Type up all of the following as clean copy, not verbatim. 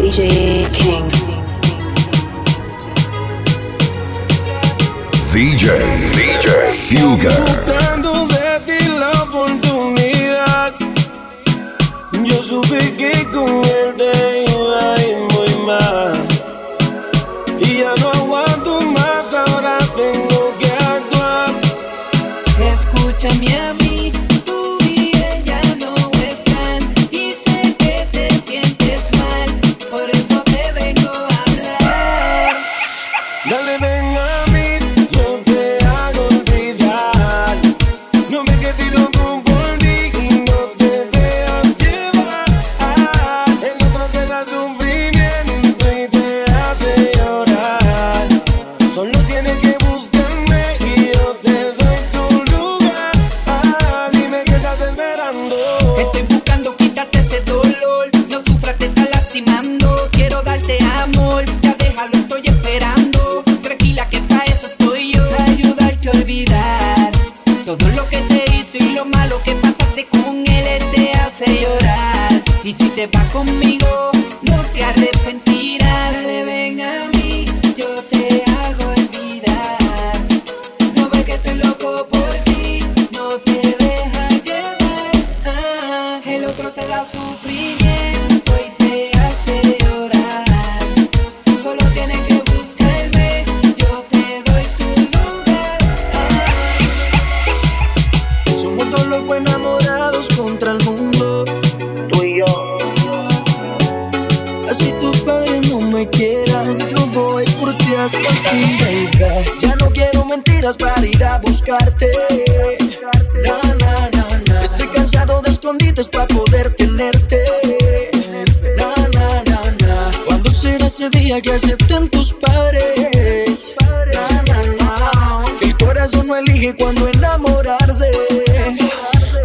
DJ Kings. DJ Fuga. Buscando de ti la oportunidad. Yo supe que con él te iba a ir muy mal. Y ya no aguanto más, ahora tengo que actuar. Escúchame a mí. Que acepten tus pares, na, na, na. Que el corazón no elige cuando enamorarse.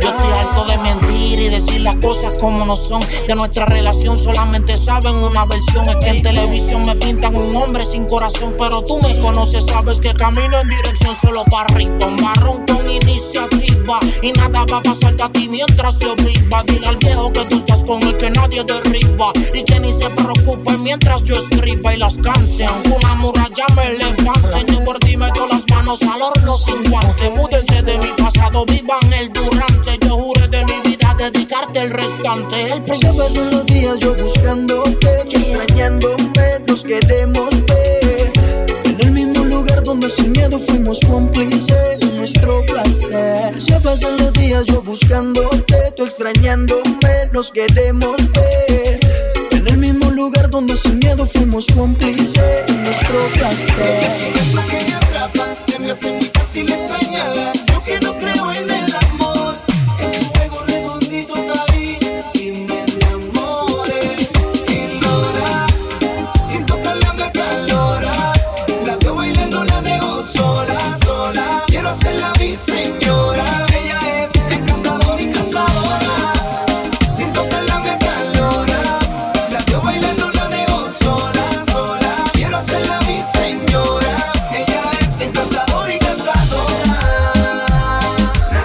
Yo estoy harto de mentir y decir las cosas como no son. De nuestra relación solamente saben una versión. Es que en televisión me pintan un hombre sin corazón, pero tú me conoces, sabes que camino en dirección solo para rito. Marrón con iniciativa y nada va a pasarte a ti mientras yo viva. Dile al viejo que tú estás con el que nadie derriba y que ni se preocupa mientras yo escriba y las canten. Una muralla me levanta, yo por ti meto las manos al horno sin guante. Múdense de mi pasado, vivan el durante. Yo juré de mi vida dedicarte el restante. El se pasan los días yo buscándote, yo extrañándome, nos queremos ver en el mismo lugar donde sin miedo fuimos cómplices de nuestro placer. Se pasan los días yo buscándote, tú extrañándome, nos queremos ver en el mismo lugar donde sin miedo fuimos cómplices de nuestro placer. Siento que me atrapa, se me hace muy fácil extrañarla. Yo que no creo en el amor, es un juego redondito caí. Hacerla mi señora, ella es encantadora y cazadora. Sin tocarla me calora, la veo bailando, la dejo sola, sola. Quiero hacerla mi señora, ella es encantadora y cazadora.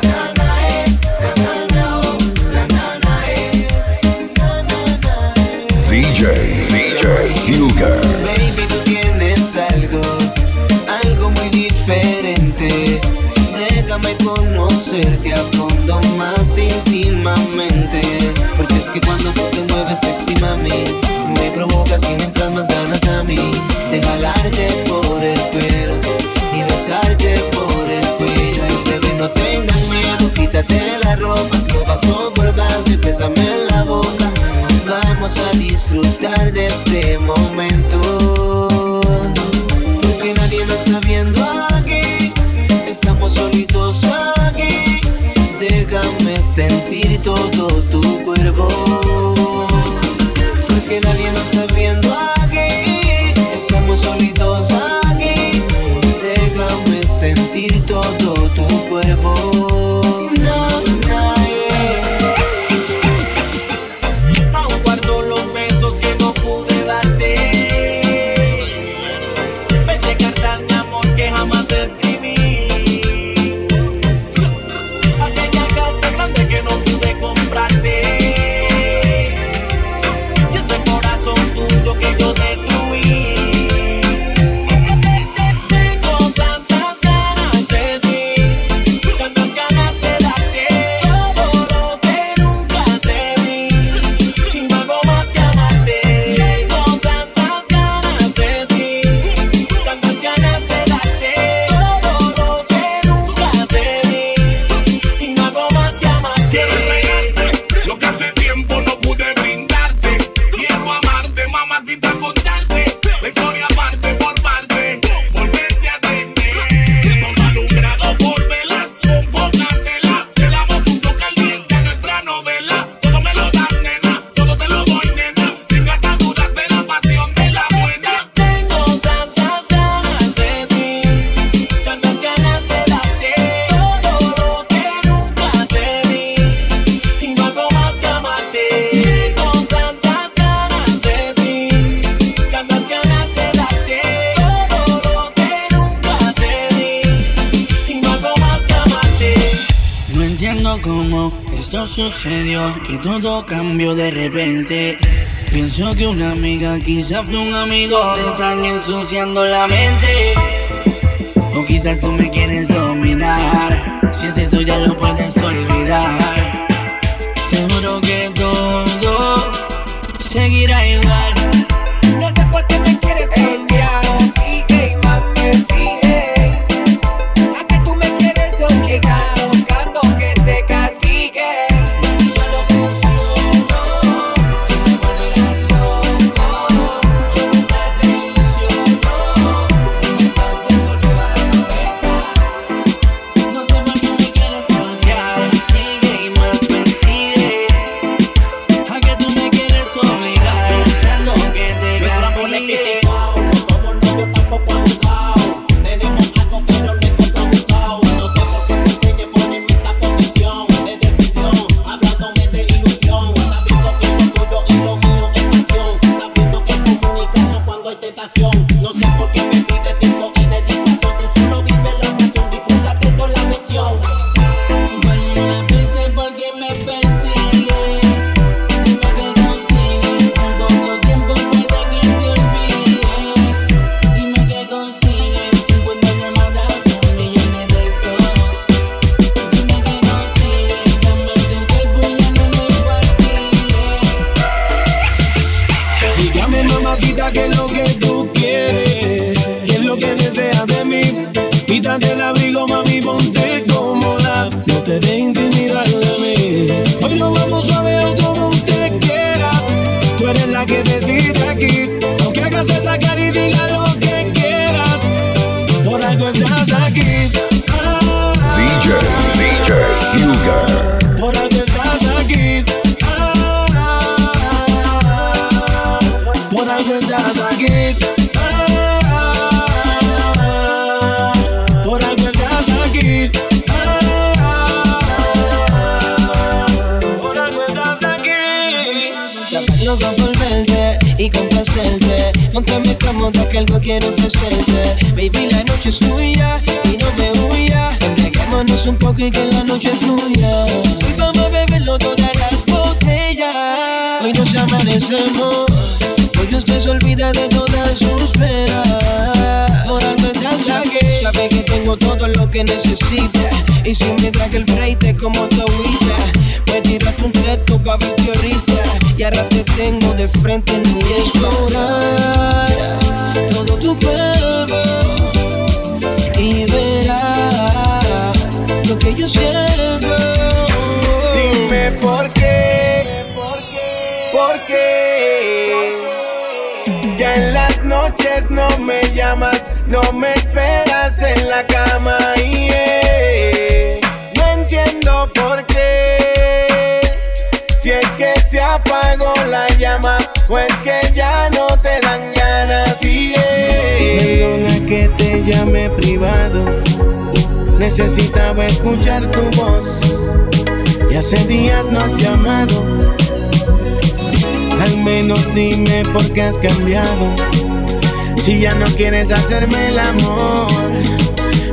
Na na na na na na na na na. DJ Hugo. Baby, tú tienes algo muy diferente. Déjame conocerte a fondo, más íntimamente. Porque es que cuando te mueves sexy, mami, me provocas y me entras más ganas a mí de jalarte por el pelo y besarte por el cuello. Ay, bebé, no tengas miedo, quítate la ropa, no paso por vaso y bésame en la boca. Vamos a disfrutar de este momento, porque nadie nos está viendo aquí. Estamos solitos aquí, déjame sentir todo tu cuerpo, porque sucedió que todo cambió de repente. Pienso que una amiga, quizás fue un amigo. Te están ensuciando la mente. O quizás tú me quieres dominar. Si es eso ya lo puedes olvidar. Te juro que todo seguirá igual. No sé por qué me quieres cambiar. DJ más me exige. A que tú me quieres obligar. Y si me traga el break te como tu agüita. Me tiraste un texto pa' verte ahorita. Y ahora te tengo de frente en mi explorar todo tu cuerpo y verás lo que yo siento. Dime por qué, por qué ya en las noches no me llamas, no me esperas en la cama. Y si es que se apagó la llama, o es que ya no te dan ganas. Y perdona que te llame privado. Necesitaba escuchar tu voz. Y hace días no has llamado. Al menos dime por qué has cambiado. Si ya no quieres hacerme el amor,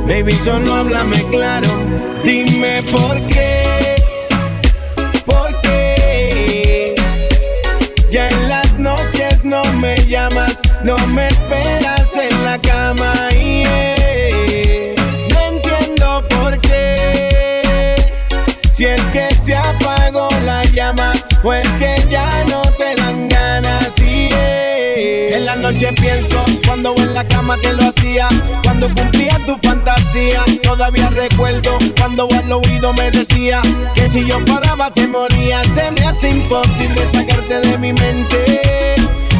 baby, solo háblame claro. Dime por qué. Ya en las noches no me llamas, no me esperas en la cama. Y no entiendo por qué. Si es que se apagó la llama, o es que ya no te dan ganas. Y en la noche pienso cuando en la cama te lo hacía, cuando cumplía tu fantasía. Todavía recuerdo cuando al oído me decía que si yo paraba te moría. Se me hace imposible sacarte de mi mente.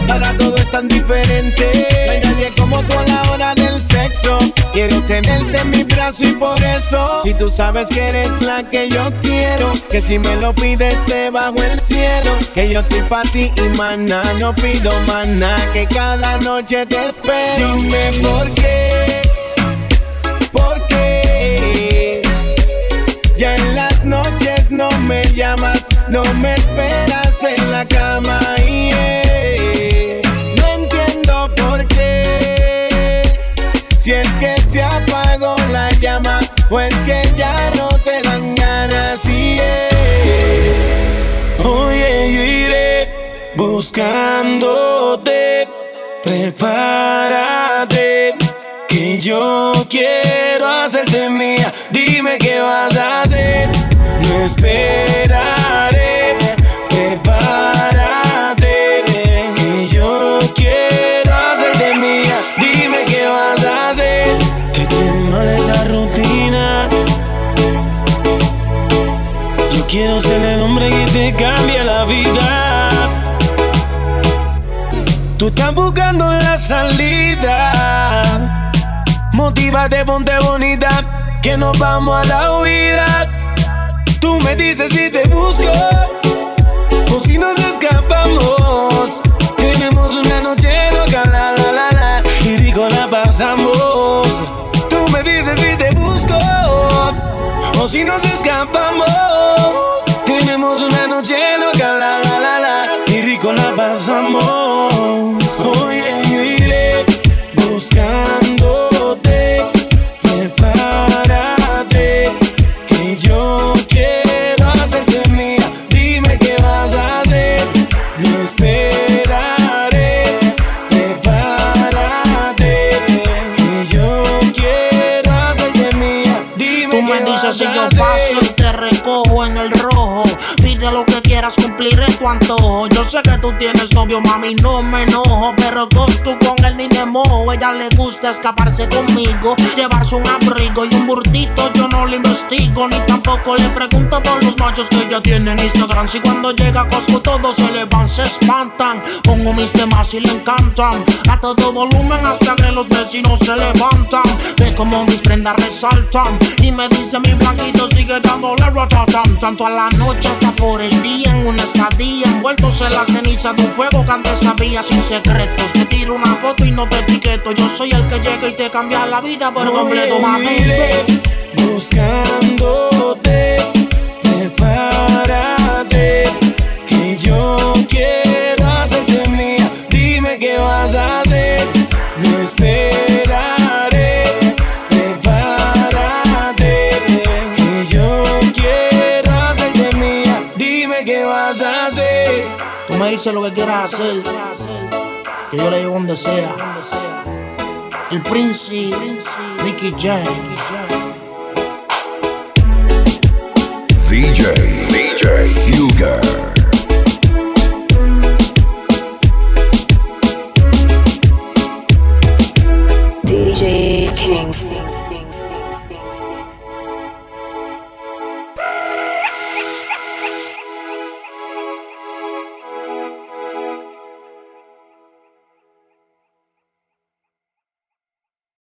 Ahora todo es tan diferente. No hay nadie como tú a la hora del sexo. Quiero tenerte en mi brazo y por eso, si tú sabes que eres la que yo quiero, que si me lo pides te bajo el cielo, que yo estoy pa' ti y maná, no pido maná, que cada noche te espero. Dime por qué, por qué ya en las noches no me llamas, no me esperas en la cama. Y si es que se apagó la llama, o es que ya no te dan ganas. Y yo iré buscándote. Prepárate, que yo quiero hacerte mía. Dime qué vas a hacer, no esperaré. Prepárate, que yo quiero hacerte mía. Dime qué vas a hacer. Te tiene mal esa rutina. Yo quiero ser el hombre que te cambie la vida. Tú estás buscando la salida. Motívate, ponte bonita, que nos vamos a la huida. Tú me dices si te busco o si nos escapamos. Tenemos una noche loca, la la la la, y rico la pasamos. Tú me dices si te busco o si nos escapamos. Tenemos una noche loca, la la la la, y rico la pasamos. Hoy yo iré buscándote, prepárate, que yo quiero hacerte mía. Dime qué vas a hacer, no esperaré. Prepárate, que yo quiero hacerte mía. Dime qué vas a hacer. Tú me dices si yo paso y te recojo en el rojo. Pide lo que quieras, cumpliré tu antojo. Yo sé que tú tienes novio, mami, no me enojo. Pero tú con él ni me mojo. Ella le gusta escaparse conmigo, llevarse un abrigo y un burtito. Yo no le investigo, ni tampoco le pregunto a todos los machos que ella tiene en Instagram. Si cuando llega a Costco todos se le van, se espantan. Pongo mis temas y le encantan a todo volumen hasta que los vecinos se levantan. Ve como mis prendas resaltan y me dice mi blanquito sigue dándole ratatán. Tanto a la noche hasta por el día, en una estadía, envueltos en la ceniza de un fuego que antes sabía. Sin secretos, te tiro una foto y no te etiqueto. Yo soy el que llega y te cambia la vida por completo, mami. Buscándote, prepárate, que yo quiero hacerte mía. Dime qué vas a hacer, no esperaré. Prepárate, que yo quiero hacerte mía. Dime qué vas a hacer. Tú me dices lo que quieras hacer, que yo le llevo donde sea. El Príncipe, Nicky Jane. DJ Fuga. DJ Kings.